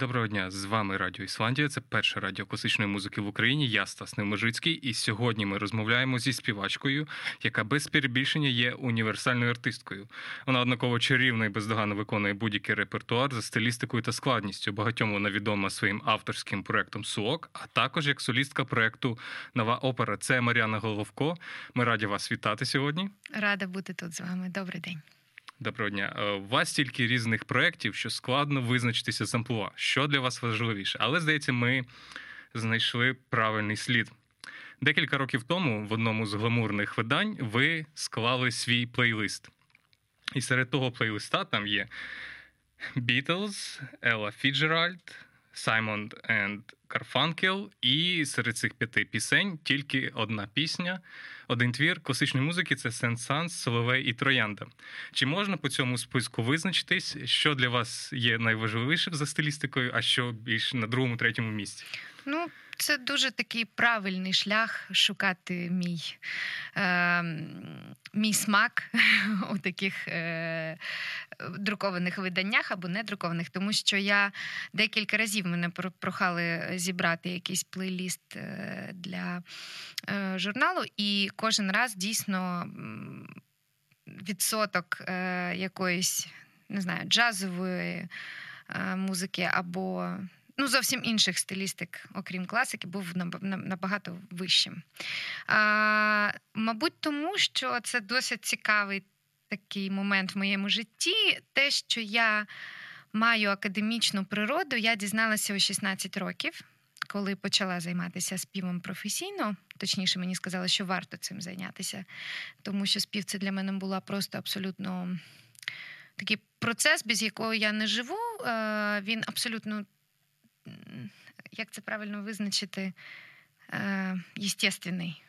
Доброго дня, з вами Радіо Ісландія, це перше радіо класичної музики в Україні, я Стас Невмежицький, і сьогодні ми розмовляємо зі співачкою, яка без перебільшення є універсальною артисткою. Вона однаково чарівно і бездоганно виконує будь-який репертуар за стилістикою та складністю. Багатьом вона відома своїм авторським проєктом «Суок», а також як солістка проєкту «Нова опера». Це Мар'яна Головко. Ми раді вас вітати сьогодні. Рада бути тут з вами. Добрий день. Доброго дня. У вас стільки різних проєктів, що складно визначитися з амплуа. Що для вас важливіше? Але, здається, ми знайшли правильний слід. Декілька років тому в одному з гламурних видань ви склали свій плейлист. І серед того плейлиста там є Beatles, Ella Fitzgerald, Simon and Garfunkel, і серед цих 5 пісень тільки одна пісня, один твір класичної музики – це «Сен-Санс», «Соловей» і «Троянда». Чи можна по цьому списку визначитись, що для вас є найважливішим за стилістикою, а що більш на другому-третьому місці? Це дуже такий правильний шлях шукати мій смак у таких друкованих виданнях або недрукованих, тому що я декілька разів мене прохали зібрати якийсь плейліст для журналу, і кожен раз дійсно відсоток якоїсь, не знаю, джазової музики або... зовсім інших стилістик, окрім класики, був набагато вищим. Мабуть, тому, що це досить цікавий такий момент в моєму житті. Те, що я маю академічну природу, я дізналася у 16 років, коли почала займатися співом професійно. Точніше, мені сказали, що варто цим зайнятися, тому що спів це для мене була просто абсолютно такий процес, без якого я не живу. Він абсолютно... як це правильно визначити, естественний.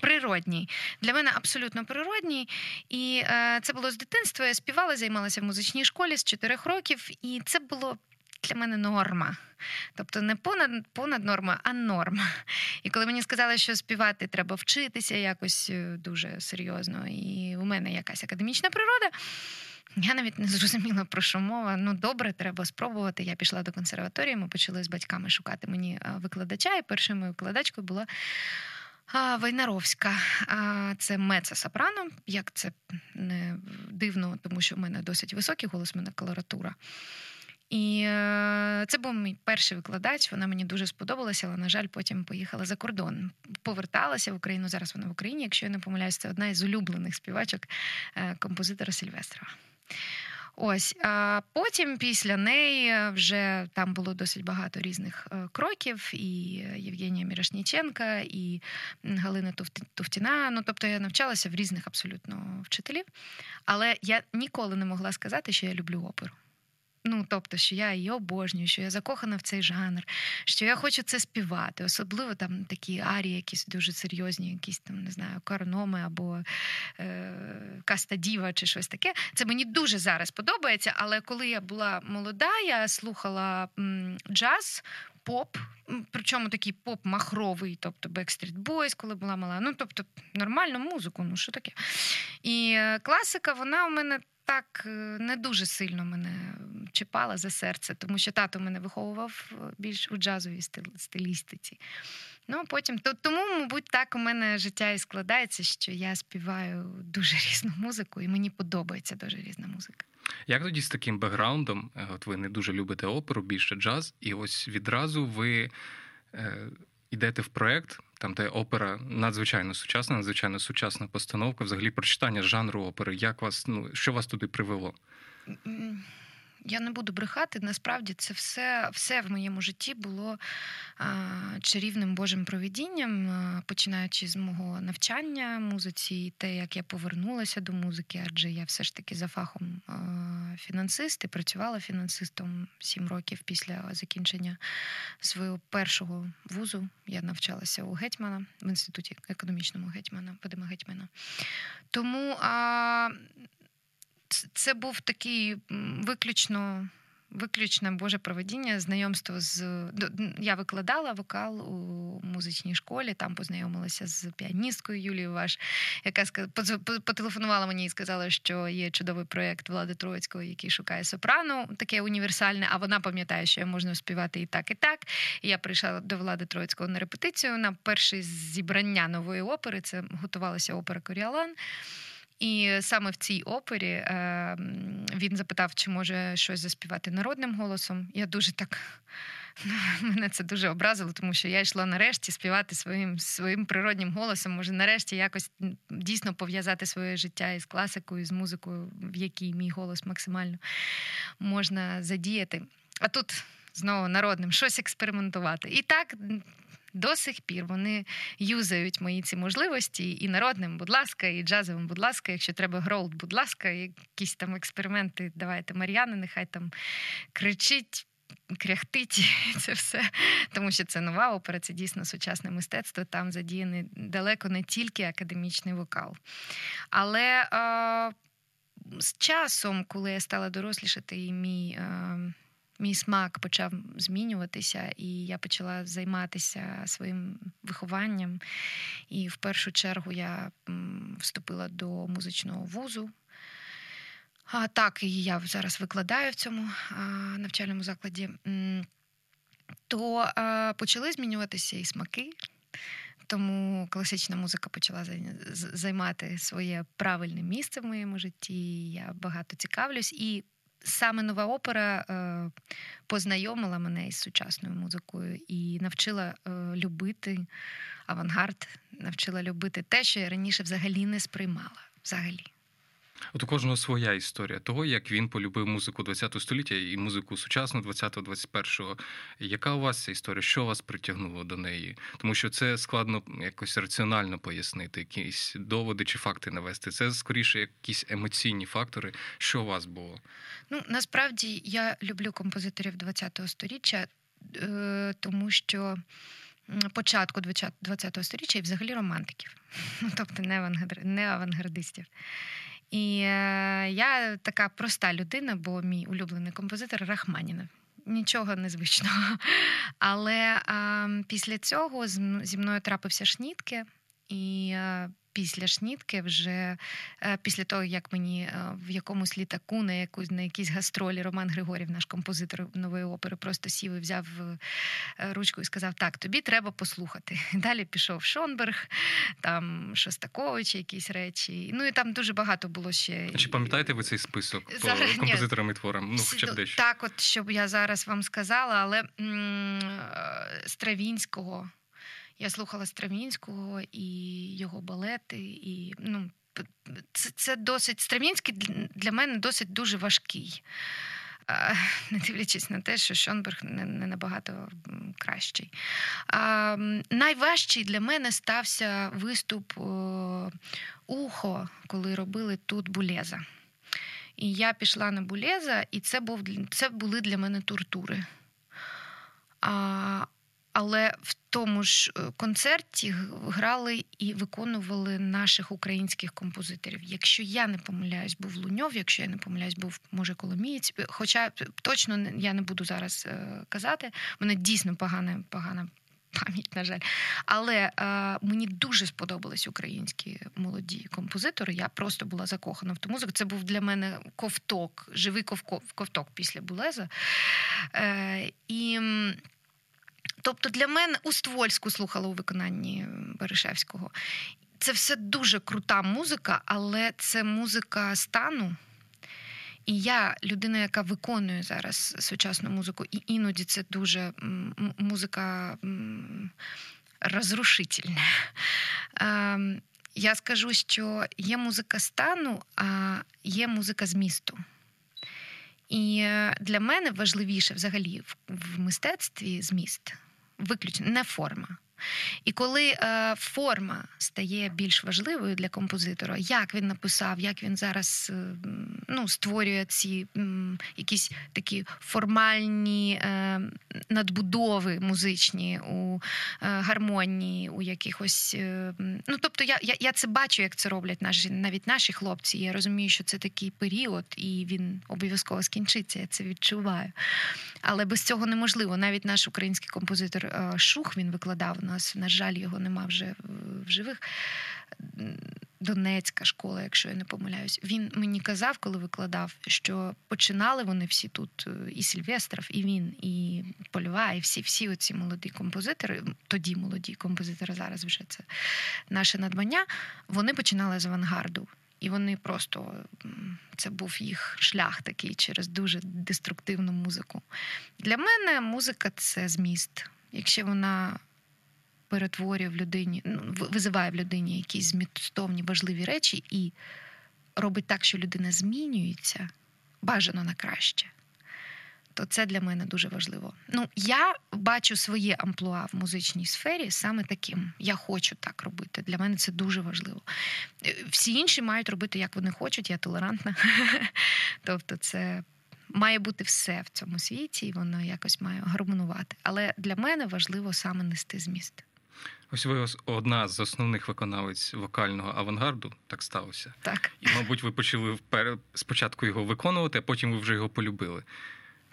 Природній. Для мене абсолютно природній. І це було з дитинства. Я співала, займалася в музичній школі з 4 років. І це було для мене норма. Тобто не понад норма, а норма. І коли мені сказали, що співати треба вчитися якось дуже серйозно, і у мене якась академічна природа, я навіть не зрозуміла, про що мова. Добре, треба спробувати. Я пішла до консерваторії, ми почали з батьками шукати мені викладача, і першою моєю викладачкою була Вайнаровська. Це меццо-сопрано, як це не дивно, тому що в мене досить високий голос, в мене колоратура. І це був мій перший викладач, вона мені дуже сподобалася, але, на жаль, потім поїхала за кордон. Поверталася в Україну, зараз вона в Україні, якщо я не помиляюсь, це одна із улюблених співачок композитора Сильвестрова. Ось, а потім після неї вже там було досить багато різних кроків, і Євгенія Мірошниченко, і Галина Товтіна, тобто я навчалася в різних абсолютно вчителів, але я ніколи не могла сказати, що я люблю оперу. Тобто, що я її обожнюю, що я закохана в цей жанр, що я хочу це співати. Особливо там такі арії якісь дуже серйозні, якісь там, не знаю, карноми або кастадіва чи щось таке. Це мені дуже зараз подобається, але коли я була молода, я слухала джаз, поп, причому такий поп-махровий, тобто Backstreet Boys, коли була мала. Тобто, нормальну музику, що таке. І класика, вона у мене так не дуже сильно мене чіпала за серце, тому що тато мене виховував більш у джазовій стилістиці. Тому, мабуть, так у мене життя і складається, що я співаю дуже різну музику, і мені подобається дуже різна музика. Як тоді з таким бекграундом, от ви не дуже любите оперу, більше джаз, і ось відразу ви йдете в проєкт, там де опера надзвичайно сучасна постановка, взагалі прочитання жанру опери. Як вас, що вас туди привело? Я не буду брехати, насправді це все в моєму житті було чарівним Божим провидінням, починаючи з мого навчання музиці і те, як я повернулася до музики, адже я все ж таки за фахом фінансист і працювала фінансистом 7 років після закінчення свого першого вузу. Я навчалася у Гетьмана, в інституті економічному Гетьмана, Вадима Гетьмана. Тому... це був такий виключно виключно Боже провидіння, знайомство з... Я викладала вокал у музичній школі, там познайомилася з піаністкою Юлією Ваш, яка потелефонувала мені і сказала, що є чудовий проєкт Влади Троїцького, який шукає сопрано, таке універсальне, а вона пам'ятає, що я можу співати і так, і так. І я прийшла до Влади Троїцького на репетицію, на перше зібрання нової опери, це готувалася опера «Коріалон». І саме в цій опері він запитав, чи може щось заспівати народним голосом. Я дуже так... Мене це дуже образило, тому що я йшла нарешті співати своїм природнім голосом, може нарешті якось дійсно пов'язати своє життя із класикою, з музикою, в якій мій голос максимально можна задіяти. А тут знову народним, щось експериментувати. І так... До сих пір вони юзають мої ці можливості і народним, будь ласка, і джазовим, будь ласка, якщо треба гроул, будь ласка, якісь там експерименти, давайте Мар'яна, нехай там кричить, кряхтить, це все. Тому що це нова опера, це дійсно сучасне мистецтво, там задіяний далеко не тільки академічний вокал. Але з часом, коли я стала дорослішати, і мій смак почав змінюватися, і я почала займатися своїм вихованням. І в першу чергу я вступила до музичного вузу. А так, і я зараз викладаю в цьому навчальному закладі. То почали змінюватися і смаки. Тому класична музика почала займати своє правильне місце в моєму житті. Я багато цікавлюсь і саме нова опера познайомила мене із сучасною музикою і навчила любити авангард, навчила любити те, що я раніше взагалі не сприймала. Взагалі. От у кожного своя історія того, як він полюбив музику ХХ століття і музику сучасну ХХ-ХХІ. Яка у вас ця історія? Що вас притягнуло до неї? Тому що це складно якось раціонально пояснити, якісь доводи чи факти навести. Це, скоріше, якісь емоційні фактори. Що у вас було? Насправді, я люблю композиторів ХХ століття, тому що... початку ХХ століття і взагалі романтиків. Тобто не авангардистів. І я така проста людина, бо мій улюблений композитор Рахманінов. Нічого незвичного. Але після цього зі мною трапився Шнітке. І після Шнітке вже, після того, як мені в якомусь літаку на якісь гастролі Роман Григорів, наш композитор нової опери, просто сів і взяв ручку і сказав, так, тобі треба послухати. Далі пішов Шонберг, там Шостакович, якісь речі. І там дуже багато було ще. Чи пам'ятаєте ви цей список по композиторам і творам? Хоча б дещо. Так, от, щоб я зараз вам сказала, але Стравінського. Я слухала Стравінського і його балети, і це досить Стравінський для мене досить дуже важкий. Не дивлячись на те, що Шонберг не набагато кращий. Найважчий для мене стався виступ «Ухо», коли робили тут Булеза. І я пішла на Булеза, і це були для мене тортури. Але в тому ж концерті грали і виконували наших українських композиторів. Якщо я не помиляюсь, був Луньов, якщо я не помиляюсь, був, може, Коломієць. Хоча точно я не буду зараз казати. У мене дійсно погана пам'ять, на жаль. Але мені дуже сподобались українські молоді композитори. Я просто була закохана в ту музику. Це був для мене ковток, живий ковток після Булеза. Тобто для мене Уствольську слухала у виконанні Берешевського. Це все дуже крута музика, але це музика стану. І я людина, яка виконує зараз сучасну музику, і іноді це дуже музика розрушительна. Я скажу, що є музика стану, а є музика змісту. І для мене важливіше взагалі в мистецтві зміст. Виключно, не форма. І коли форма стає більш важливою для композитора, як він написав, як він зараз створює ці якісь такі формальні надбудови музичні у гармонії, у якихось... Тобто я це бачу, як це роблять навіть наші хлопці. Я розумію, що це такий період, і він обов'язково скінчиться, я це відчуваю. Але без цього неможливо. Навіть наш український композитор Шух, він викладав у нас, на жаль, його нема вже в живих, Донецька школа, якщо я не помиляюсь. Він мені казав, коли викладав, що починали вони всі тут, і Сильвестров, і він, і Полюва, і всі оці молоді композитори, тоді молоді композитори, зараз вже це наше надбання, вони починали з авангарду. І вони просто, це був їх шлях такий через дуже деструктивну музику. Для мене музика – це зміст. Якщо вона перетворює в людині, визиває в людині якісь змістовні важливі речі і робить так, що людина змінюється, бажано на краще, то це для мене дуже важливо. Я бачу своє амплуа в музичній сфері саме таким. Я хочу так робити. Для мене це дуже важливо. Всі інші мають робити, як вони хочуть. Я толерантна. Тобто це має бути все в цьому світі, і воно якось має гармонувати. Але для мене важливо саме нести зміст. Ось ви одна з основних виконавиць вокального авангарду, так сталося. Так. І, мабуть, ви почали спочатку його виконувати, а потім ви вже його полюбили.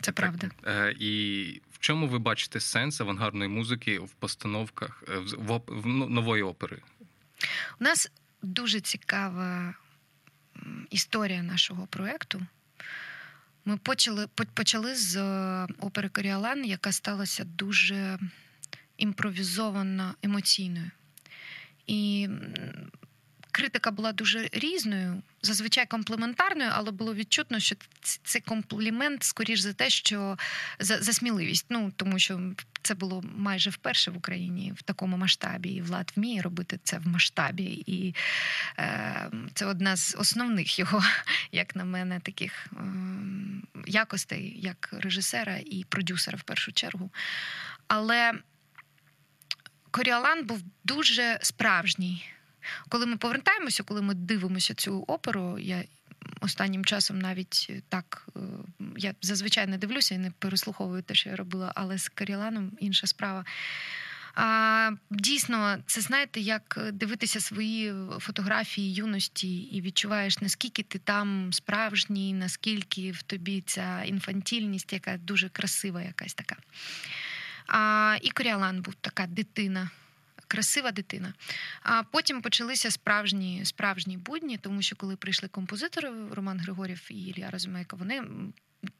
Це правда. Так, і в чому ви бачите сенс авангардної музики в постановках в нової опери? У нас дуже цікава історія нашого проєкту. Ми почали з опери «Коріалон», яка сталася дуже імпровізовано емоційною. І критика була дуже різною, зазвичай компліментарною, але було відчутно, що це комплімент, скоріш за те, що за сміливість. Тому що це було майже вперше в Україні в такому масштабі. І Влад вміє робити це в масштабі. І це одна з основних його, як на мене, таких якостей, як режисера і продюсера в першу чергу. Але «Коріалон» був дуже справжній. Коли ми повертаємося, коли ми дивимося цю оперу, я останнім часом навіть так, я зазвичай не дивлюся і не переслуховую те, що я робила, але з «Коріалоном» інша справа. Дійсно, це, знаєте, як дивитися свої фотографії юності і відчуваєш, наскільки ти там справжній, наскільки в тобі ця інфантільність, яка дуже красива якась така. І «Коріалон» був така дитина. Красива дитина. А потім почалися справжні будні, тому що коли прийшли композитори Роман Григорів і Ілля Розумейко, вони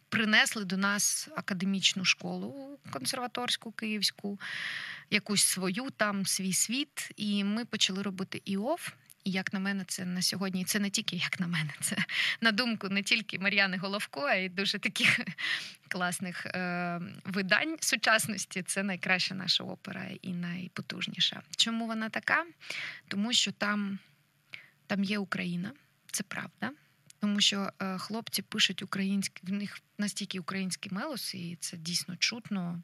принесли до нас академічну школу консерваторську, київську, якусь свою там, свій світ. І ми почали робити ІОФ. І, як на мене, це на сьогодні, це не тільки, як на мене, це, на думку, не тільки Мар'яни Головко, а й дуже таких класних видань сучасності. Це найкраща наша опера і найпотужніша. Чому вона така? Тому що там є Україна, це правда. Тому що хлопці пишуть українські, в них настільки українські мелоси, і це дійсно чутно.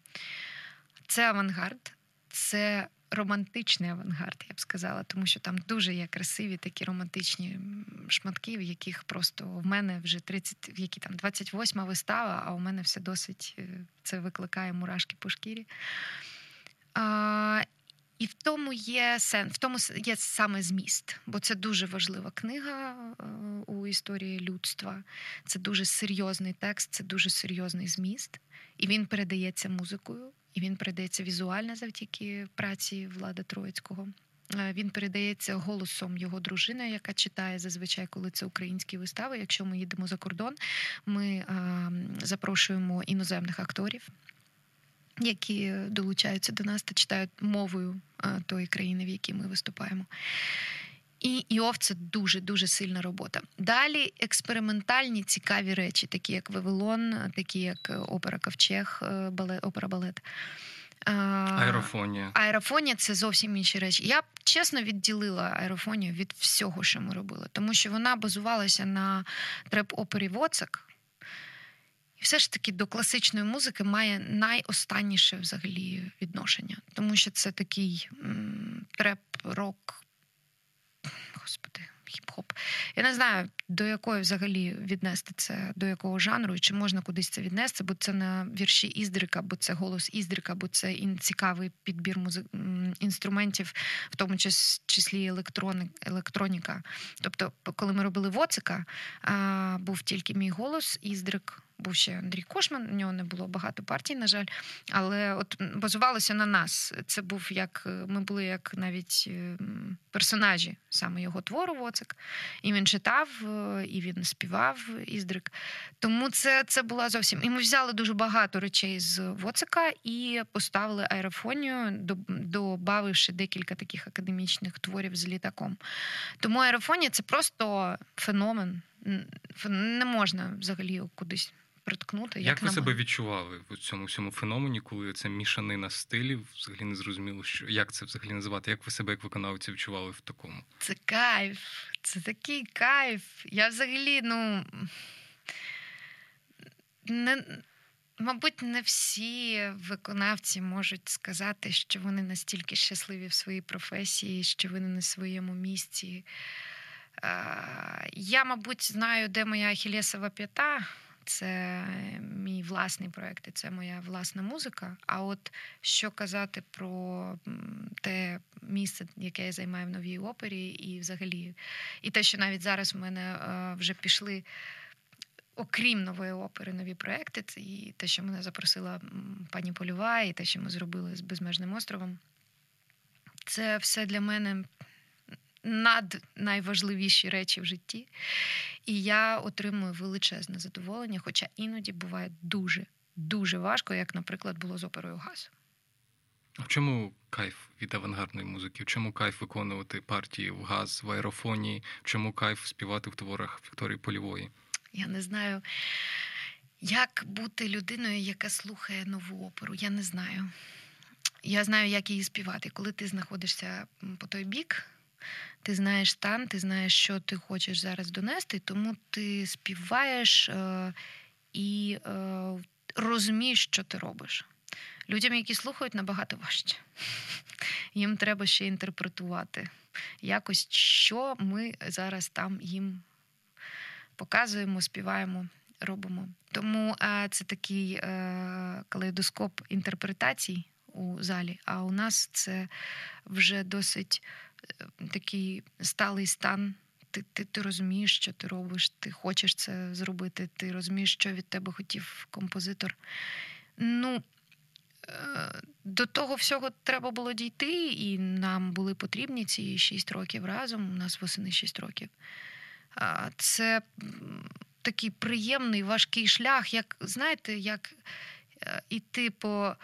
Це авангард, це романтичний авангард, я б сказала, тому що там дуже є красиві такі романтичні шматки, в яких просто в мене вже 28-ма вистава, а у мене все досить, це викликає мурашки по шкірі. І в тому є сенс, в тому є саме зміст, бо це дуже важлива книга у історії людства, це дуже серйозний текст, це дуже серйозний зміст, і він передається музикою. І він передається візуально завдяки праці Влада Троїцького. Він передається голосом його дружини, яка читає зазвичай, коли це українські вистави. Якщо ми їдемо за кордон, ми запрошуємо іноземних акторів, які долучаються до нас та читають мовою тої країни, в якій ми виступаємо. І ІОФ – це дуже-дуже сильна робота. Далі експериментальні цікаві речі, такі як «Вавилон», такі як опера «Ковчег», опера-балет. Аерофонія. Аерофонія – це зовсім інші речі. Я, чесно, відділила аерофонію від всього, що ми робили. Тому що вона базувалася на треп-опері «Воцек». І все ж таки до класичної музики має найостанніше взагалі відношення. Тому що це такий треп-рок, господи, хіп-хоп. Я не знаю, до якої взагалі віднести це, до якого жанру, і чи можна кудись це віднести, бо це на вірші Іздрика, бо це голос Іздрика, бо це цікавий підбір інструментів, в тому числі електроніка. Тобто, коли ми робили Воцека, був тільки мій голос, Іздрик, був ще Андрій Кошман, у нього не було багато партій, на жаль, але от базувалося на нас. Це був як, ми були як навіть персонажі саме його твору Воцек. І він читав, і він співав, Іздрик. Тому це була зовсім... І ми взяли дуже багато речей з Воцека і поставили аерофонію, добавивши декілька таких академічних творів з літаком. Тому аерофонія – це просто феномен. Не можна взагалі кудись приткнути. Як ви себе відчували в цьому всьому феномені, коли це мішанина стилів, взагалі не зрозуміло, що, як це взагалі називати? Як ви себе, як виконавці, відчували в такому? Це кайф. Це такий кайф. Я взагалі, мабуть, не всі виконавці можуть сказати, що вони настільки щасливі в своїй професії, що вони на своєму місці. Я, мабуть, знаю, де моя ахіллесова п'ята. Це мій власний проєкт і це моя власна музика. А от що казати про те місце, яке я займаю в Новій опері і взагалі. І те, що навіть зараз в мене вже пішли, окрім Нової опери, нові проєкти. Це і те, що мене запросила пані Полюва, і те, що ми зробили з Безмежним островом. Це все для мене... над найважливіші речі в житті. І я отримую величезне задоволення, хоча іноді буває дуже важко, як, наприклад, було з оперою «Газ». А в чому кайф від авангардної музики? В чому кайф виконувати партії в «Газ», в аерофонії? В чому кайф співати в творах Вікторії Полювої? Я не знаю, як бути людиною, яка слухає нову оперу. Я не знаю. Я знаю, як її співати. Коли ти знаходишся по той бік... Ти знаєш стан, ти знаєш, що ти хочеш зараз донести, тому ти співаєш і розумієш, що ти робиш. Людям, які слухають, набагато важче. Їм треба ще інтерпретувати якось, що ми зараз там їм показуємо, співаємо, робимо. Тому це такий калейдоскоп інтерпретацій у залі, а у нас це вже досить... такий сталий стан. Ти розумієш, що ти робиш, ти хочеш це зробити, ти розумієш, що від тебе хотів композитор. До того всього треба було дійти, і нам були потрібні ці 6 років разом, у нас восени 6 років. Це такий приємний, важкий шлях, як, знаєте, як іти по...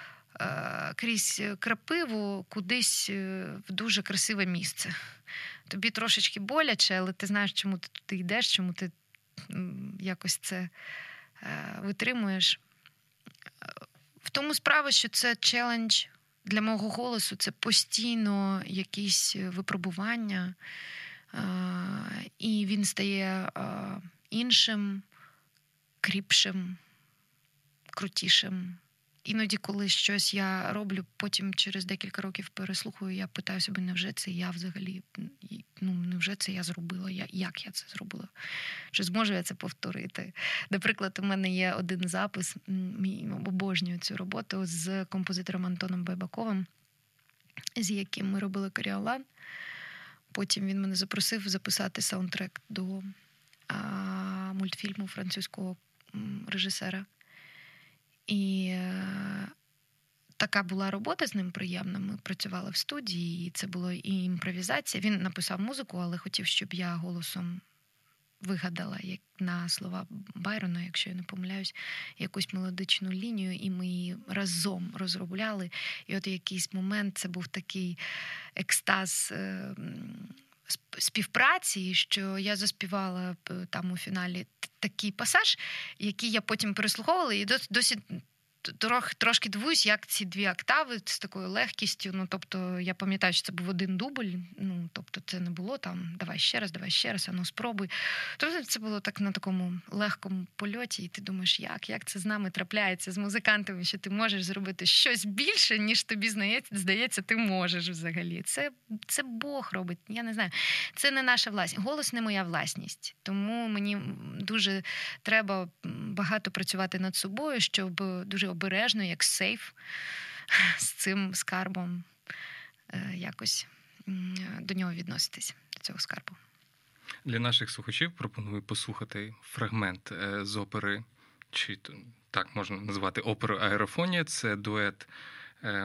крізь крапиву кудись в дуже красиве місце. Тобі трошечки боляче, але ти знаєш, чому ти туди йдеш, чому ти якось це витримуєш. В тому справа, що це челендж для мого голосу, це постійно якісь випробування, і він стає іншим, кріпшим, крутішим. Іноді, коли щось я роблю, потім через декілька років переслухаю, я питаю себе, невже це я взагалі, невже це я зробила, як я це зробила, чи зможу я це повторити. Наприклад, у мене є один запис, мій обожнюю цю роботу, з композитором Антоном Байбаковим, з яким ми робили «Коріалон». Потім він мене запросив записати саундтрек до мультфільму французького режисера. І така була робота з ним приємна. Ми працювали в студії, і це було і імпровізація. Він написав музику, але хотів, щоб я голосом вигадала, як на слова Байрона, якщо я не помиляюсь, якусь мелодичну лінію, і ми її разом розробляли. І от якийсь момент, це був такий екстаз співпраці, що я заспівала там у фіналі такий пасаж, який я потім переслуховувала, і досить трошки дивуюсь, як ці дві октави з такою легкістю. Ну, тобто, я пам'ятаю, що це був один дубль. Ну, тобто, це не було там давай ще раз, ану, спробуй. Тобто, це було так на такому легкому польоті, і ти думаєш, як це з нами трапляється, з музикантами, що ти можеш зробити щось більше, ніж тобі здається, ти можеш взагалі. Це Бог робить, я не знаю. Це не наша власність. Голос не моя власність. Тому мені дуже треба багато працювати над собою, щоб дуже обережно, як сейф, з цим скарбом якось до нього відноситись, до цього скарбу. Для наших слухачів пропоную послухати фрагмент з опери, чи так можна назвати оперу «Аерофонія». Це дует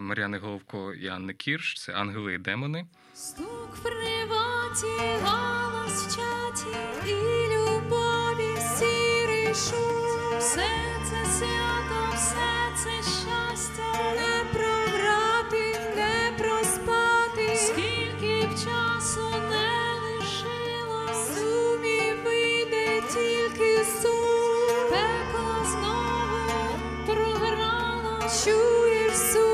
Мар'яни Головко і Анни Кірш, це «Ангели і демони». Стук в приваті, голос в чаті, і любові сірий шум. Все це свято, все це щастя, не програти, не проспати. Скільки б часу не лишило, в сумі вийде тільки сум. Пекло знову програло, чуєш сум.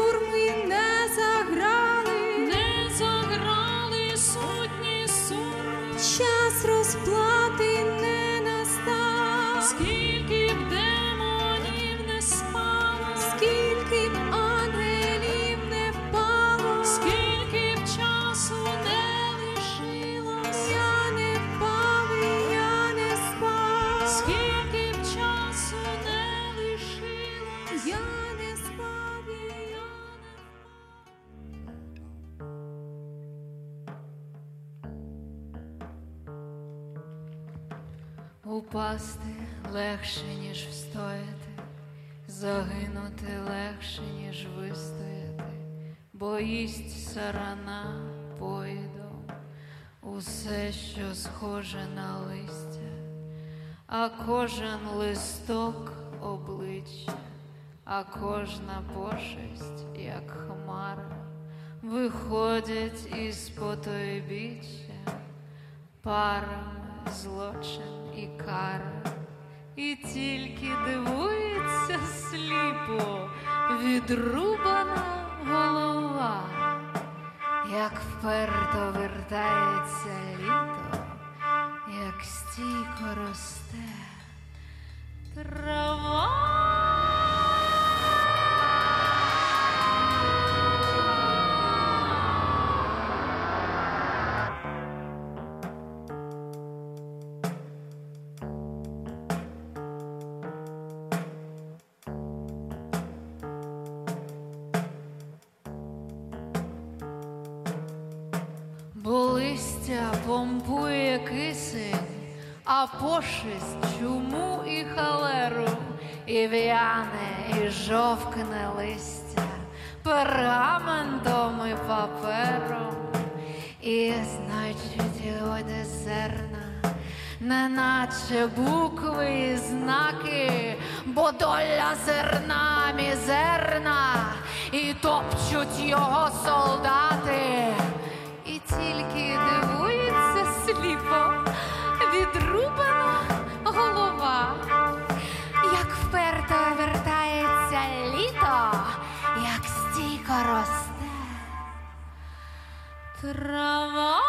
Час розплати не настав. Скільки б демонів не спало, скільки б ангелів не впало, скільки б часу не лишилось, я не впав і я не спав. Скільки б часу не лишилось, я не спав і я не впав. Упасти легше, ніж встояти, загинути легше, ніж вистояти, бо їсть сарана поїдом усе, що схоже на листя, а кожен листок обличчя, а кожна пошесть, як хмара, виходять із потойбіччя парами злочин і кара, і тільки дивується сліпо відрубана голова, як вперто вертається літо, як стійко росте трава. Помпує кисень, а пошесть чуму і халеру, і в'яне, і жовкне листя пергаментом і папером, і, значить, його десерна, неначе букви і знаки, бо доля зерна мізерна, і топчуть його солдати, і тільки дивують сліпо відрубана голова, як вперто вертається літо, як стійко росте трава.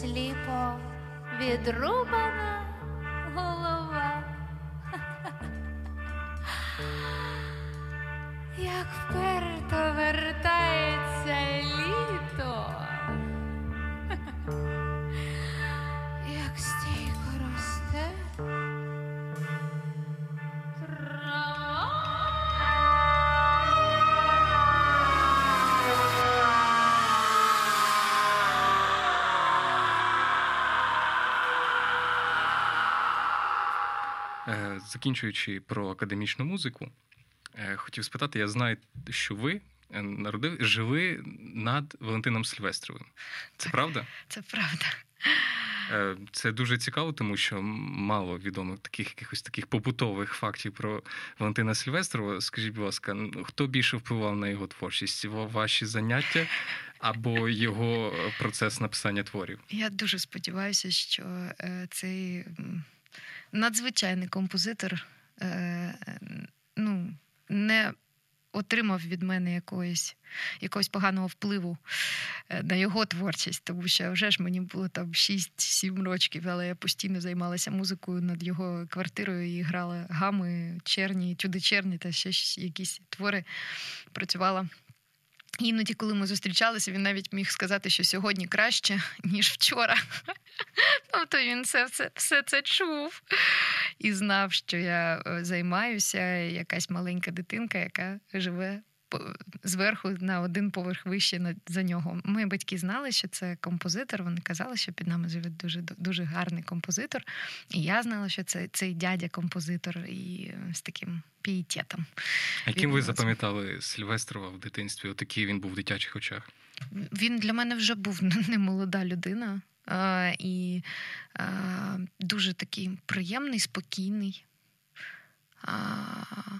Сліпо відрубана голова, так вперто вертається літо, як стійко росте трава. Закінчуючи про академічну музику, хотів спитати, я знаю, що ви жили над Валентином Сильвестровим. Це правда? Це правда. Це дуже цікаво, тому що мало відомо таких якихось таких побутових фактів про Валентина Сильвестрова. Скажіть, будь ласка, хто більше впливав на його творчість? Ваші заняття або його процес написання творів? Я дуже сподіваюся, що цей надзвичайний композитор не отримав від мене якогось поганого впливу на його творчість, тому що вже ж мені було там 6-7 років, але я постійно займалася музикою над його квартирою і грала гами, черні, чуди черні та ще якісь твори, працювала. Іноді, коли ми зустрічалися, він навіть міг сказати, що сьогодні краще, ніж вчора. Тобто він все це чув і знав, що я займаюся, якась маленька дитинка, яка живе зверху на один поверх вище за нього. Мої батьки знали, що це композитор, вони казали, що під нами живе дуже, дуже гарний композитор. І я знала, що це цей дядя-композитор і з таким пієтетом. А яким ви запам'ятали Сильвестрова в дитинстві? Отакий він був в дитячих очах? Він для мене вже був немолода людина. І дуже такий приємний, спокійний.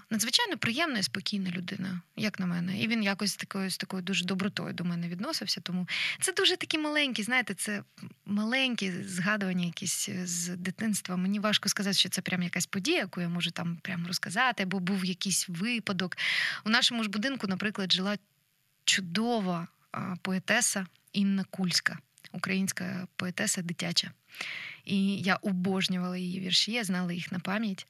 Надзвичайно приємна і спокійна людина, як на мене. І він якось з такою дуже добротою до мене відносився. Тому це дуже такі маленькі, знаєте, це маленькі згадування якісь з дитинства. Мені важко сказати, що це прям якась подія, яку я можу там прямо розказати, бо був якийсь випадок. У нашому ж будинку, наприклад, жила чудова поетеса Інна Кульська. Українська поетеса дитяча. І я обожнювала її вірші, я знала їх на пам'ять.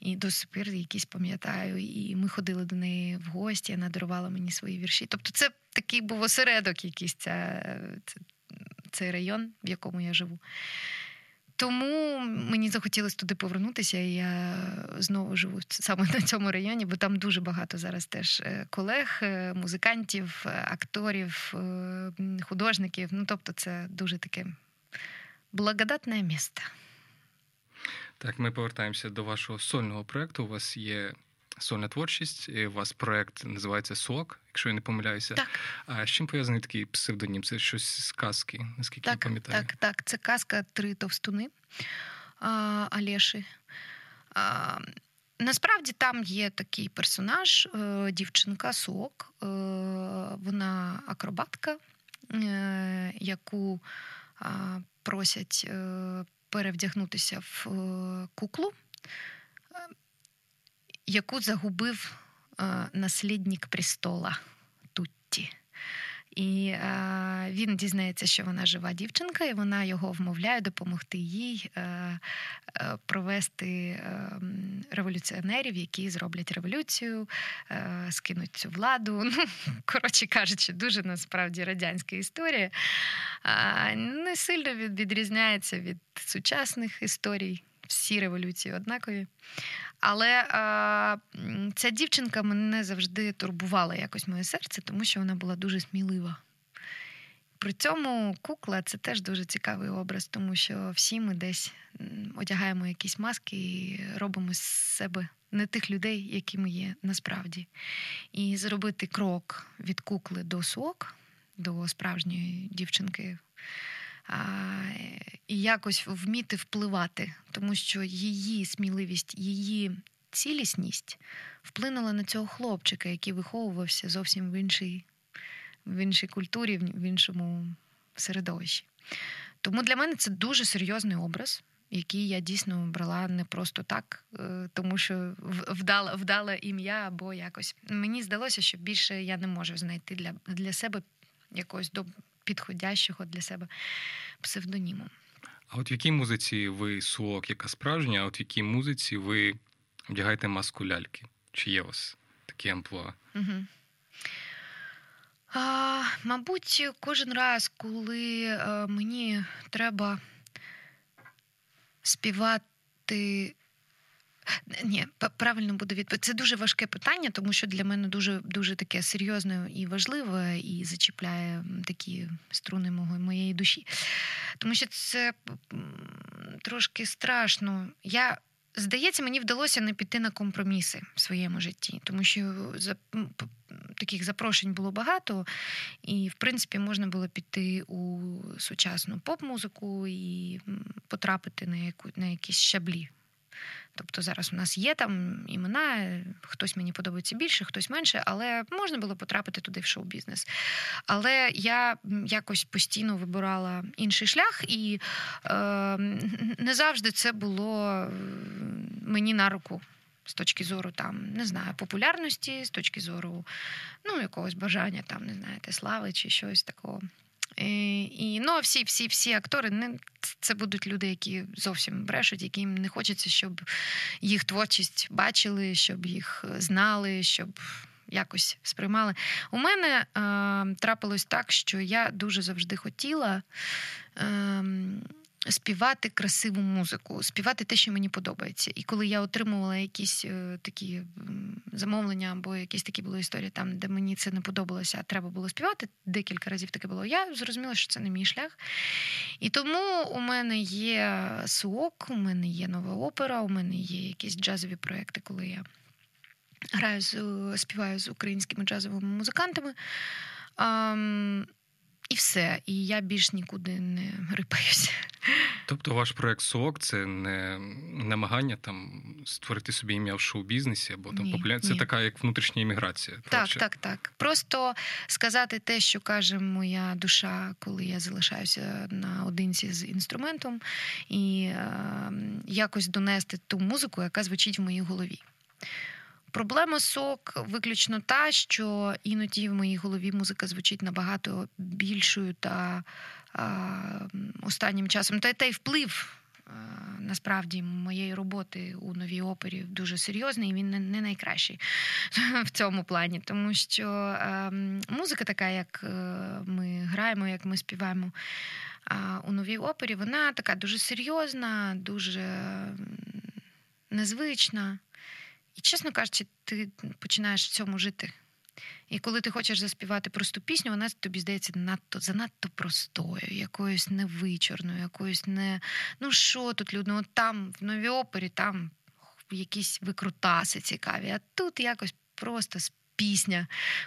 І до сих пір якісь пам'ятаю, і ми ходили до неї в гості, вона дарувала мені свої вірші. Тобто це такий був осередок якийсь, цей район, в якому я живу. Тому мені захотілося туди повернутися, і я знову живу саме на цьому районі, бо там дуже багато зараз теж колег, музикантів, акторів, художників. Тобто це дуже таке благодатне місто. Так, ми повертаємося до вашого сольного проєкту. У вас є сольна творчість, у вас проєкт називається «Суок», якщо я не помиляюся. Так. А з чим пов'язаний такий псевдонім? Це щось з казки, наскільки я пам'ятаю. Так. Це казка «Три товстуни» Олеші. Насправді там є такий персонаж, дівчинка Суок. Вона акробатка, яку просять перевдягнутися в куклу, яку загубив наслідник престола Тутті. І він дізнається, що вона жива дівчинка, і вона його вмовляє допомогти їй провести революціонерів, які зроблять революцію, скинуть цю владу. Коротше кажучи, дуже насправді радянська історія. Не сильно відрізняється від сучасних історій. Всі революції однакові. Але ця дівчинка мене завжди турбувала якось моє серце, тому що вона була дуже смілива. При цьому кукла – це теж дуже цікавий образ, тому що всі ми десь одягаємо якісь маски і робимо з себе не тих людей, якими є насправді. І зробити крок від кукли до Суок, до справжньої дівчинки – і якось вміти впливати, тому що її сміливість, її цілісність вплинула на цього хлопчика, який виховувався зовсім в іншій культурі, в іншому середовищі. Тому для мене це дуже серйозний образ, який я дійсно брала не просто так, тому що вдала ім'я або якось. Мені здалося, що більше я не можу знайти для себе якогось підходящого для себе псевдоніму. А от в якій музиці ви Суок, яка справжня, а от в якій музиці ви вдягаєте маску ляльки? Чи є у вас таке амплуа? Угу. Мабуть, кожен раз, коли мені треба співати... Ні, правильно буде відповідь. Це дуже важке питання, тому що для мене дуже таке серйозне і важливе, і зачіпляє такі струни моєї душі. Тому що це трошки страшно. Здається, мені вдалося не піти на компроміси в своєму житті, тому що таких запрошень було багато, і, в принципі, можна було піти у сучасну поп-музику і потрапити на якісь щаблі. Тобто зараз у нас є там імена, хтось мені подобається більше, хтось менше, але можна було потрапити туди в шоу-бізнес. Але я якось постійно вибирала інший шлях, і не завжди це було мені на руку. З точки зору, там, не знаю, популярності, з точки зору, якогось бажання, там, не знаєте, слави чи щось такого. Всі актори, це будуть люди, які зовсім брешуть, яким не хочеться, щоб їх творчість бачили, щоб їх знали, щоб якось сприймали. У мене трапилось так, що я дуже завжди хотіла співати красиву музику, співати те, що мені подобається. І коли я отримувала якісь такі замовлення або якісь такі були історії там, де мені це не подобалося, а треба було співати, декілька разів таке було, я зрозуміла, що це не мій шлях. І тому у мене є Суок, у мене є Нова опера, у мене є якісь джазові проекти, коли я співаю з українськими джазовими музикантами. І все. І я більш нікуди не рипаюся. Тобто ваш проєкт «Суок» – це не намагання там створити собі ім'я в шоу-бізнесі або там популярність. Це така як внутрішня імміграція. Так. Просто сказати те, що каже моя душа, коли я залишаюся наодинці з інструментом, і якось донести ту музику, яка звучить в моїй голові. Проблема «Суок» виключно та, що іноді в моїй голові музика звучить набагато більшою та останнім часом. Та й вплив, насправді, моєї роботи у «Новій опері» дуже серйозний, і він не найкращий в цьому плані. Тому що музика така, як ми граємо, як ми співаємо у «Новій опері», вона така дуже серйозна, дуже незвична. І, чесно кажучи, ти починаєш в цьому жити. І коли ти хочеш заспівати просту пісню, вона тобі здається занадто простою, якоюсь невичорною, якоюсь не... що тут людно, там, в Новій опері, там якісь викрутаси цікаві, а тут якось просто пісня.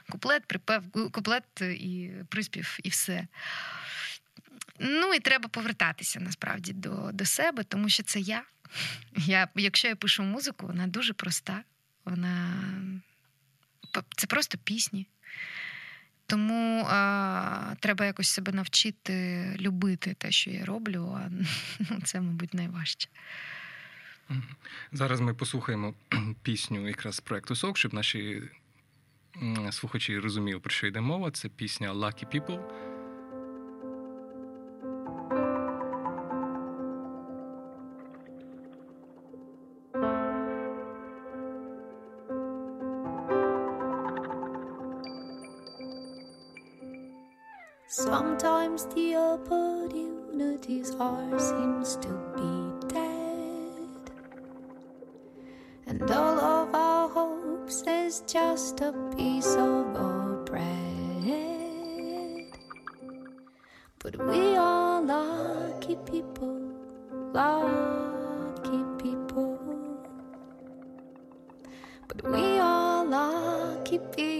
Куплет, припев, куплет і приспів, і все. І треба повертатися, насправді, до себе, тому що це я. Якщо я пишу музику, вона дуже проста. Це просто пісні. Тому треба якось себе навчити любити те, що я роблю. А це, мабуть, найважче. Зараз ми послухаємо пісню якраз проєкту «Сок», щоб наші слухачі розуміли, про що йде мова. Це пісня «Lucky People». Sometimes the opportunities are seems to be dead, and all of our hopes is just a piece of our bread. But we are lucky people, but we are lucky people, lucky people.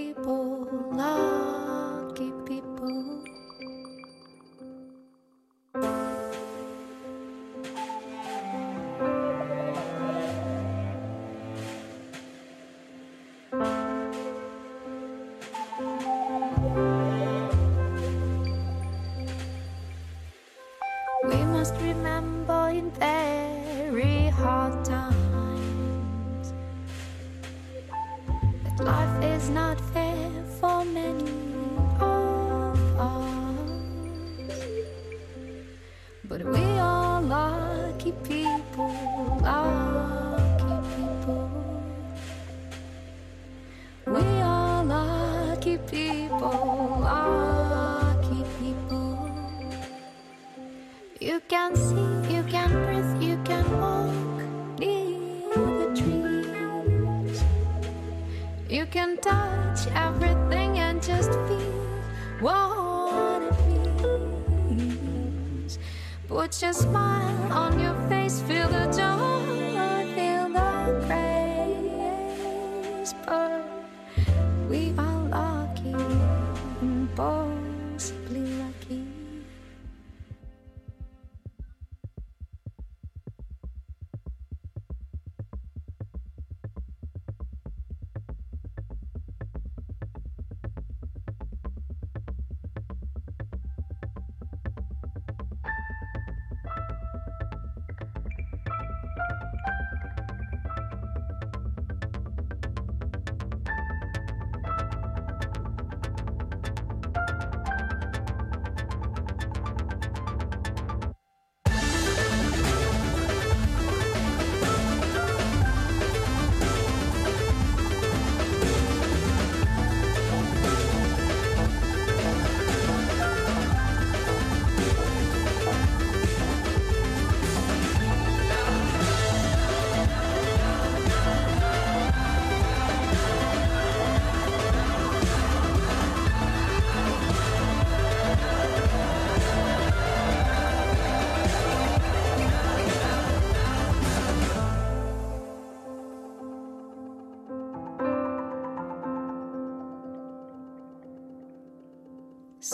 People, lucky people. We people are lucky people. You can see, you can breathe, you can walk near the trees. You can touch everything and just feel what it means. Put your smile on your face, feel the joy, feel the praise. But we are lucky, impossibly lucky.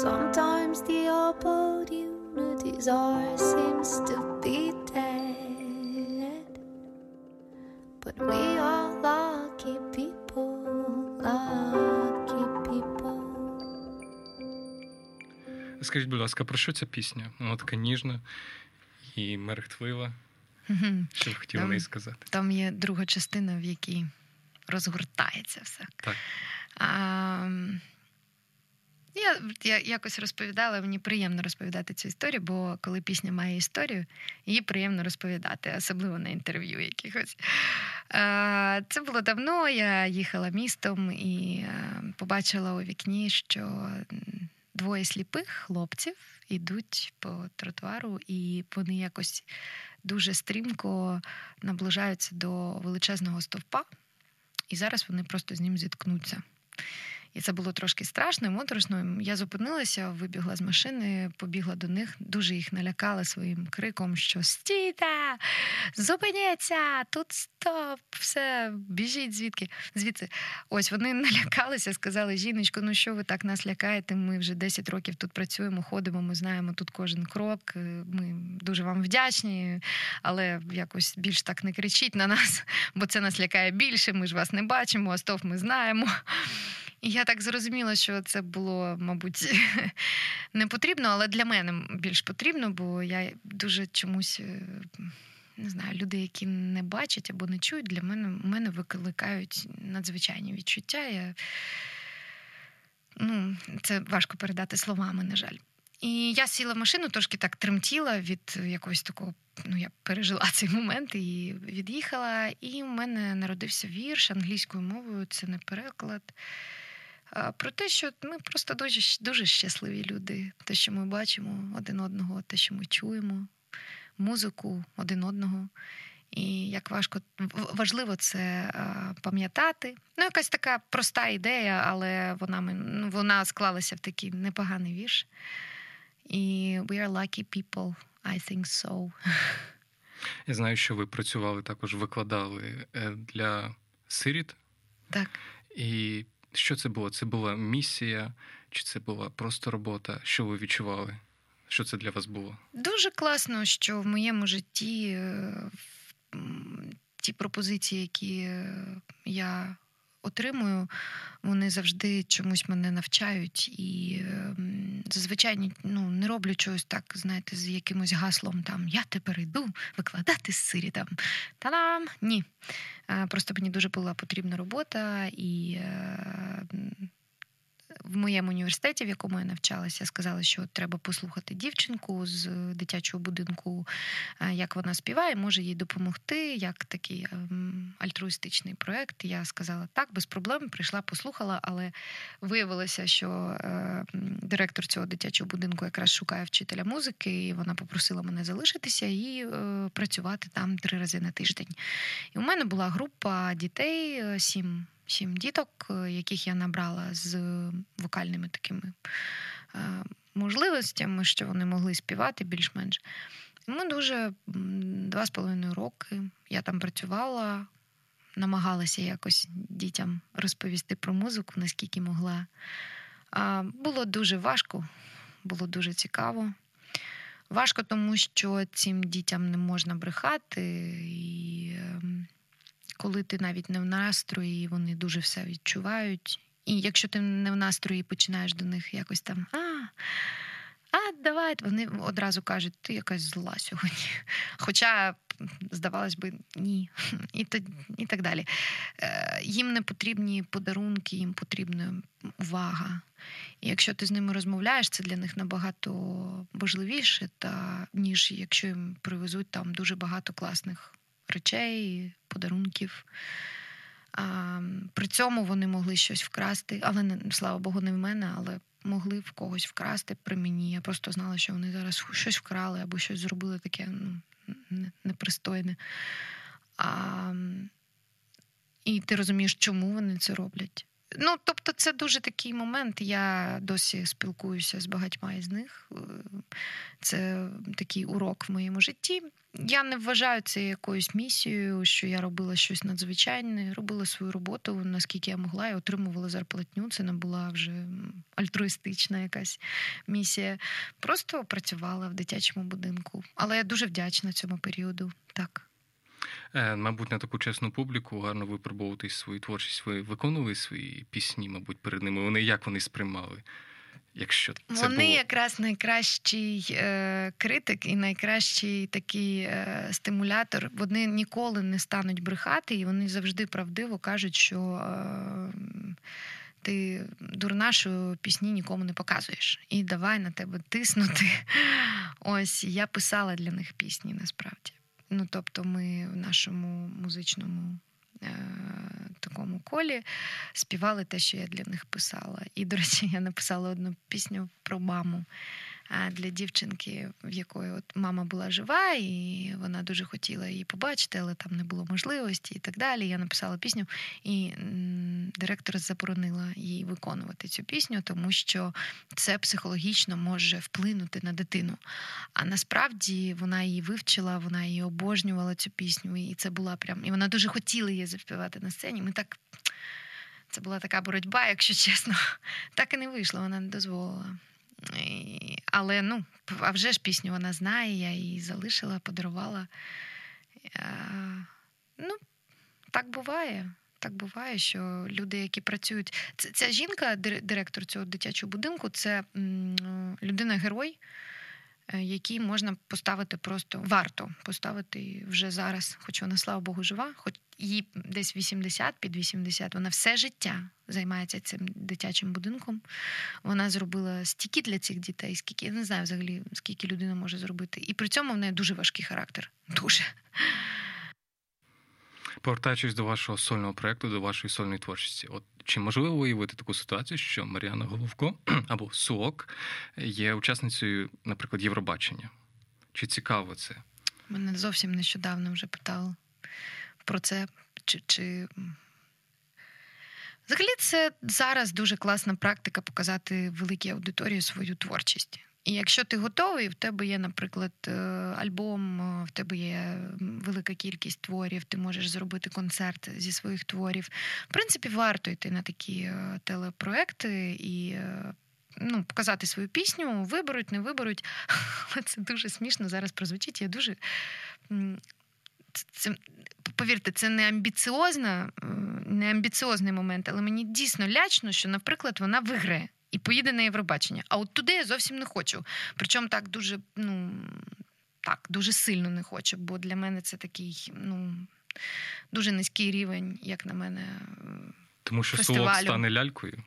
Sometimes the opportunities are seems to be dead, but we are lucky people. Скажіть, будь ласка, про що ця пісня? Вона така ніжна і мерехтлива. Що б хотіли неї сказати? Там є друга частина, в якій розгортається все. Так. Я якось розповідала, мені приємно розповідати цю історію, бо коли пісня має історію, її приємно розповідати, особливо на інтерв'ю якихось. Це було давно, я їхала містом і побачила у вікні, що двоє сліпих хлопців йдуть по тротуару, і вони якось дуже стрімко наближаються до величезного стовпа, і зараз вони просто з ним зіткнуться. І це було трошки страшно, моторошно. Я зупинилася, вибігла з машини, побігла до них, дуже їх налякала своїм криком, що «Стійте! Зупиніться! Тут стоп! Все! Біжіть звідси!» Ось, вони налякалися, сказали: «Жіночко, ну що ви так нас лякаєте? Ми вже 10 років тут працюємо, ходимо, ми знаємо тут кожен крок, ми дуже вам вдячні, але якось більш так не кричіть на нас, бо це нас лякає більше, ми ж вас не бачимо, а стоп ми знаємо». І я так зрозуміла, що це було, мабуть, не потрібно, але для мене більш потрібно, бо я дуже чомусь, не знаю, люди, які не бачать або не чують, для мене викликають надзвичайні відчуття. Це важко передати словами, на жаль. І я сіла в машину, трошки так тремтіла від якогось такого, я пережила цей момент і від'їхала. І в мене народився вірш англійською мовою, це не переклад. Про те, що ми просто дуже, дуже щасливі люди. Те, що ми бачимо один одного, те, що ми чуємо, музику один одного. І як важливо це пам'ятати. Якась така проста ідея, але вона склалася в такий непоганий вірш. І we are lucky people, I think so. Я знаю, що ви працювали, також викладали для сиріт. Так. І що це було? Це була місія, чи це була просто робота? Що ви відчували? Що це для вас було? Дуже класно, що в моєму житті ті пропозиції, які я отримую, вони завжди чомусь мене навчають і зазвичай не роблю чогось так, знаєте, з якимось гаслом там «Я тепер йду викладати з сирітам». Та-дам! Ні. Просто мені дуже була потрібна робота і в моєму університеті, в якому я навчалася, сказали, що треба послухати дівчинку з дитячого будинку, як вона співає, може їй допомогти, як такий альтруїстичний проєкт. Я сказала так, без проблем, прийшла, послухала, але виявилося, що директор цього дитячого будинку якраз шукає вчителя музики, і вона попросила мене залишитися і працювати там 3 рази на тиждень. І у мене була група дітей, 7 діток, яких я набрала з вокальними такими можливостями, що вони могли співати більш-менш. Ми дуже 2,5 роки, я там працювала, намагалася якось дітям розповісти про музику, наскільки могла. Було дуже важко, було дуже цікаво. Важко, тому що цим дітям не можна брехати, і коли ти навіть не в настрої, вони дуже все відчувають. І якщо ти не в настрої, починаєш до них якось там давай, вони одразу кажуть, ти якась зла сьогодні. Хоча, здавалось би, ні. І так далі. Їм не потрібні подарунки, їм потрібна увага. І якщо ти з ними розмовляєш, це для них набагато важливіше, ніж якщо їм привезуть там дуже багато класних речей, подарунків. При цьому вони могли щось вкрасти, але, слава Богу, не в мене, але могли в когось вкрасти при мені. Я просто знала, що вони зараз щось вкрали або щось зробили таке непристойне. І ти розумієш, чому вони це роблять. Ну, тобто це дуже такий момент. Я досі спілкуюся з багатьма із них. Це такий урок в моєму житті. Я не вважаю це якоюсь місією, що я робила щось надзвичайне. Робила свою роботу, наскільки я могла. Я отримувала зарплатню. Це не була вже альтруїстична якась місія. Просто працювала в дитячому будинку. Але я дуже вдячна цьому періоду. Так. Мабуть, на таку чесну публіку гарно випробовуватись свою творчість. Ви виконували свої пісні, мабуть, перед ними? Вони як вони сприймали? Якщо це вони було... якраз найкращий критик і найкращий такий стимулятор. Вони ніколи не стануть брехати, і вони завжди правдиво кажуть, що ти дурна, що пісні нікому не показуєш. І давай на тебе тиснути. Ось, я писала для них пісні, насправді. Ну, тобто ми в нашому музичному такому колі співали те, що я для них писала. І, до речі, я написала одну пісню про маму для дівчинки, в якої от мама була жива, і вона дуже хотіла її побачити, але там не було можливості і так далі. Я написала пісню, і директор заборонила їй виконувати цю пісню, тому що це психологічно може вплинути на дитину. А насправді вона її вивчила, вона її обожнювала, цю пісню, і це була прям... І вона дуже хотіла її заспівати на сцені. Ми так... Це була така боротьба, якщо чесно. Так і не вийшло, вона не дозволила. Але, ну, а вже ж пісню вона знає, я її залишила, подарувала. Ну, так буває. Так буває, що люди, які працюють... Ця жінка, директор цього дитячого будинку, це людина-герой, якій можна поставити просто... Варто поставити вже зараз, хоч вона, слава Богу, жива, хоч їй десь 80, під 80, вона все життя займається цим дитячим будинком. Вона зробила стільки для цих дітей, скільки, я не знаю взагалі, скільки людина може зробити. І при цьому в неї дуже важкий характер. Дуже. Повертаючись до вашого сольного проєкту, до вашої сольної творчості, от чи можливо уявити таку ситуацію, що Мар'яна Головко або Суок є учасницею, наприклад, Євробачення? Чи цікаво це? Мене зовсім нещодавно вже питали про це, чи... Взагалі, це зараз дуже класна практика показати великій аудиторії свою творчість. І якщо ти готовий, в тебе є, наприклад, альбом, в тебе є велика кількість творів, ти можеш зробити концерт зі своїх творів. В принципі, варто йти на такі телепроекти і показати свою пісню, виберуть, не виберуть. Це дуже смішно зараз прозвучить. Я дуже... Це, повірте, це не амбіціозний момент, але мені дійсно лячно, що, наприклад, вона виграє і поїде на Євробачення. А от туди я зовсім не хочу. Причому так дуже, дуже сильно не хочу, бо для мене це такий, дуже низький рівень, як на мене, фестивалю. Тому що Суок стане лялькою?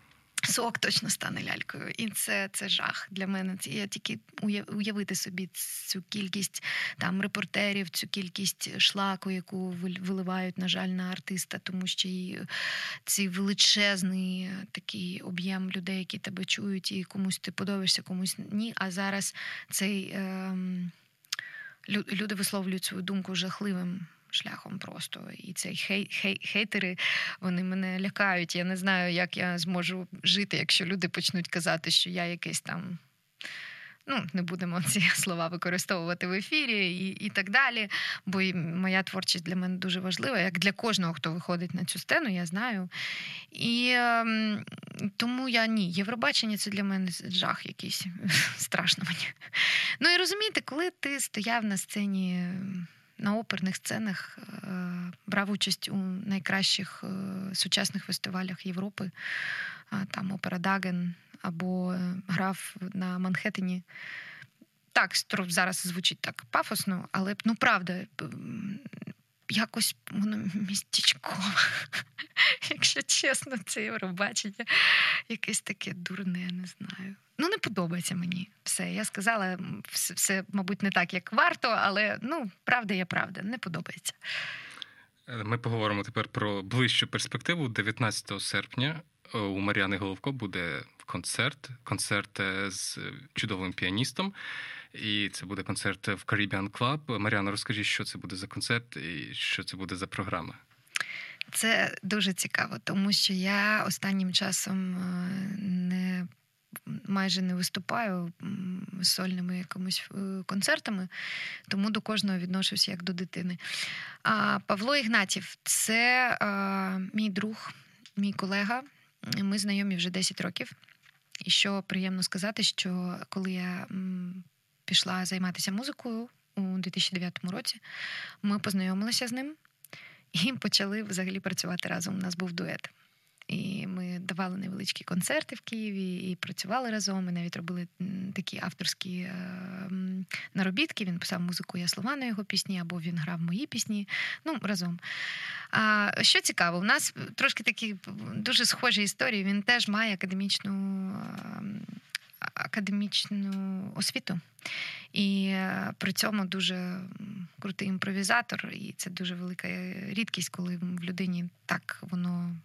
Суок точно стане лялькою. І це жах для мене. Я тільки уявити собі цю кількість там репортерів, цю кількість шлаку, яку виливають, на жаль, на артиста, тому що і цей величезний такий об'єм людей, які тебе чують, і комусь ти подобаєшся, комусь ні. А зараз цей люди висловлюють свою думку жахливим шляхом просто. І ці хейтери, вони мене лякають. Я не знаю, як я зможу жити, якщо люди почнуть казати, що я якийсь там... не будемо ці слова використовувати в ефірі і так далі. Бо моя творчість для мене дуже важлива, як для кожного, хто виходить на цю сцену, я знаю. І тому Євробачення – це для мене жах якийсь. Страшно мені. І розумієте, коли ти стояв на сцені... на оперних сценах, брав участь у найкращих сучасних фестивалях Європи, там опера Даген, або грав на Манхеттені. Так, зараз звучить так пафосно, але, правда, якось воно містечково, якщо чесно, це Євробачення якесь таке дурне, я не знаю. Не подобається мені все. Я сказала, все, мабуть, не так, як варто, але, правда є правда, не подобається. Ми поговоримо тепер про ближчу перспективу. 19 серпня у Мар'яни Головко буде концерт з чудовим піаністом. І це буде концерт в Caribbean Club. Мар'яна, розкажи, що це буде за концерт і що це буде за програма? Це дуже цікаво, тому що я останнім часом майже не виступаю сольними якимись концертами, тому до кожного відношуся як до дитини. Павло Ігнатів – це мій друг, мій колега. Ми знайомі вже 10 років. І що приємно сказати, що коли я пішла займатися музикою у 2009 році, ми познайомилися з ним і почали взагалі працювати разом. У нас був дует. І ми давали невеличкі концерти в Києві, і працювали разом, і навіть робили такі авторські наробітки. Він писав музику, я слова на його пісні, або він грав мої пісні. Разом. Що цікаво, у нас трошки такі дуже схожі історії. Він теж має академічну освіту. І при цьому дуже крутий імпровізатор, і це дуже велика рідкість, коли в людині так воно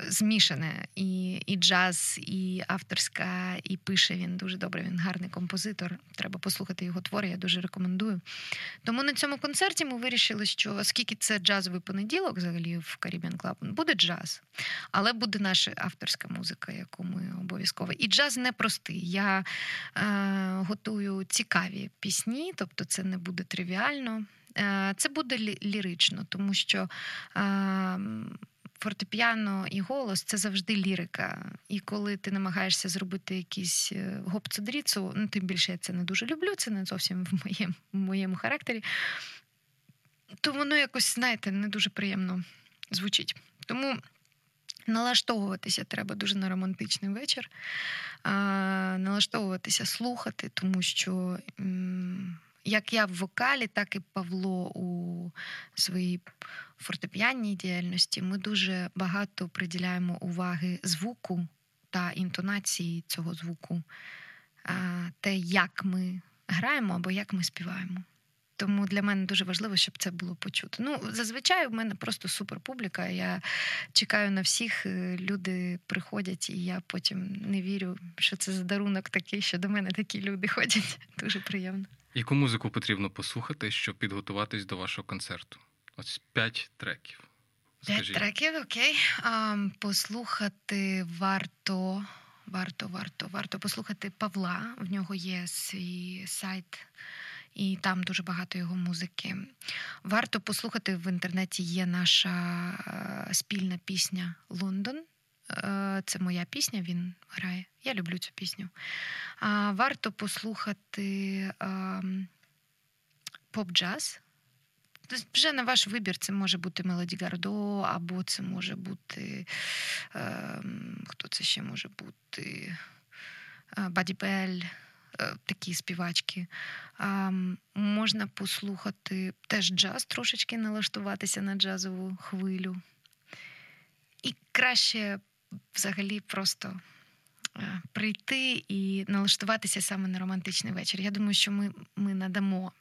змішане. І джаз, і авторська, і пише він дуже добре, він гарний композитор. Треба послухати його твори, я дуже рекомендую. Тому на цьому концерті ми вирішили, що оскільки це джазовий понеділок взагалі в Caribbean Club, буде джаз, але буде наша авторська музика, яку ми обов'язково. І джаз непростий. Я готую цікаві пісні, тобто це не буде тривіально. Це буде лірично, тому що... фортепіано і голос – це завжди лірика. І коли ти намагаєшся зробити якісь гопцедріцу, тим більше я це не дуже люблю, це не зовсім в моєму характері, то воно якось, не дуже приємно звучить. Тому налаштовуватися треба дуже на романтичний вечір, налаштовуватися слухати, тому що... як я в вокалі, так і Павло у своїй фортепіанній діяльності, ми дуже багато приділяємо уваги звуку та інтонації цього звуку, те, як ми граємо або як ми співаємо. Тому для мене дуже важливо, щоб це було почуто. Зазвичай в мене просто супер публіка, я чекаю на всіх, люди приходять, і я потім не вірю, що це за дарунок такий, що до мене такі люди ходять. Дуже приємно. Яку музику потрібно послухати, щоб підготуватись до вашого концерту? Ось 5 треків. 5 треків, окей. Послухати варто послухати Павла. В нього є свій сайт, і там дуже багато його музики. Варто послухати, в інтернеті є наша спільна пісня «Лондон». Це моя пісня, він грає. Я люблю цю пісню. Варто послухати поп-джаз. Вже на ваш вибір, це може бути Мелоді Гардо, або це може бути... хто це ще може бути? Баді Бель, такі співачки. Можна послухати теж джаз, трошечки налаштуватися на джазову хвилю. І краще взагалі просто прийти і налаштуватися саме на романтичний вечір. Я думаю, що ми надамо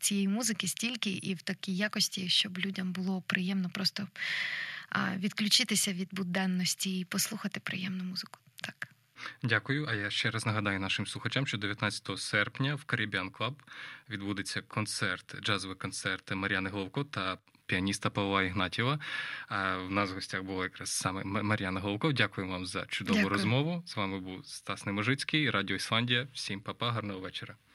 цієї музики стільки і в такій якості, щоб людям було приємно просто відключитися від буденності і послухати приємну музику. Так. Дякую. А я ще раз нагадаю нашим слухачам, що 19 серпня в Caribbean Club відбудеться концерт, джазовий концерт Мар'яни Головко та піаніста Павла Ігнатіва. А в нас в гостях була якраз саме Мар'яна Головко. Дякую вам за чудову розмову. З вами був Стас Невмежицький, Радіо Ісландія. Всім па-па, гарного вечора.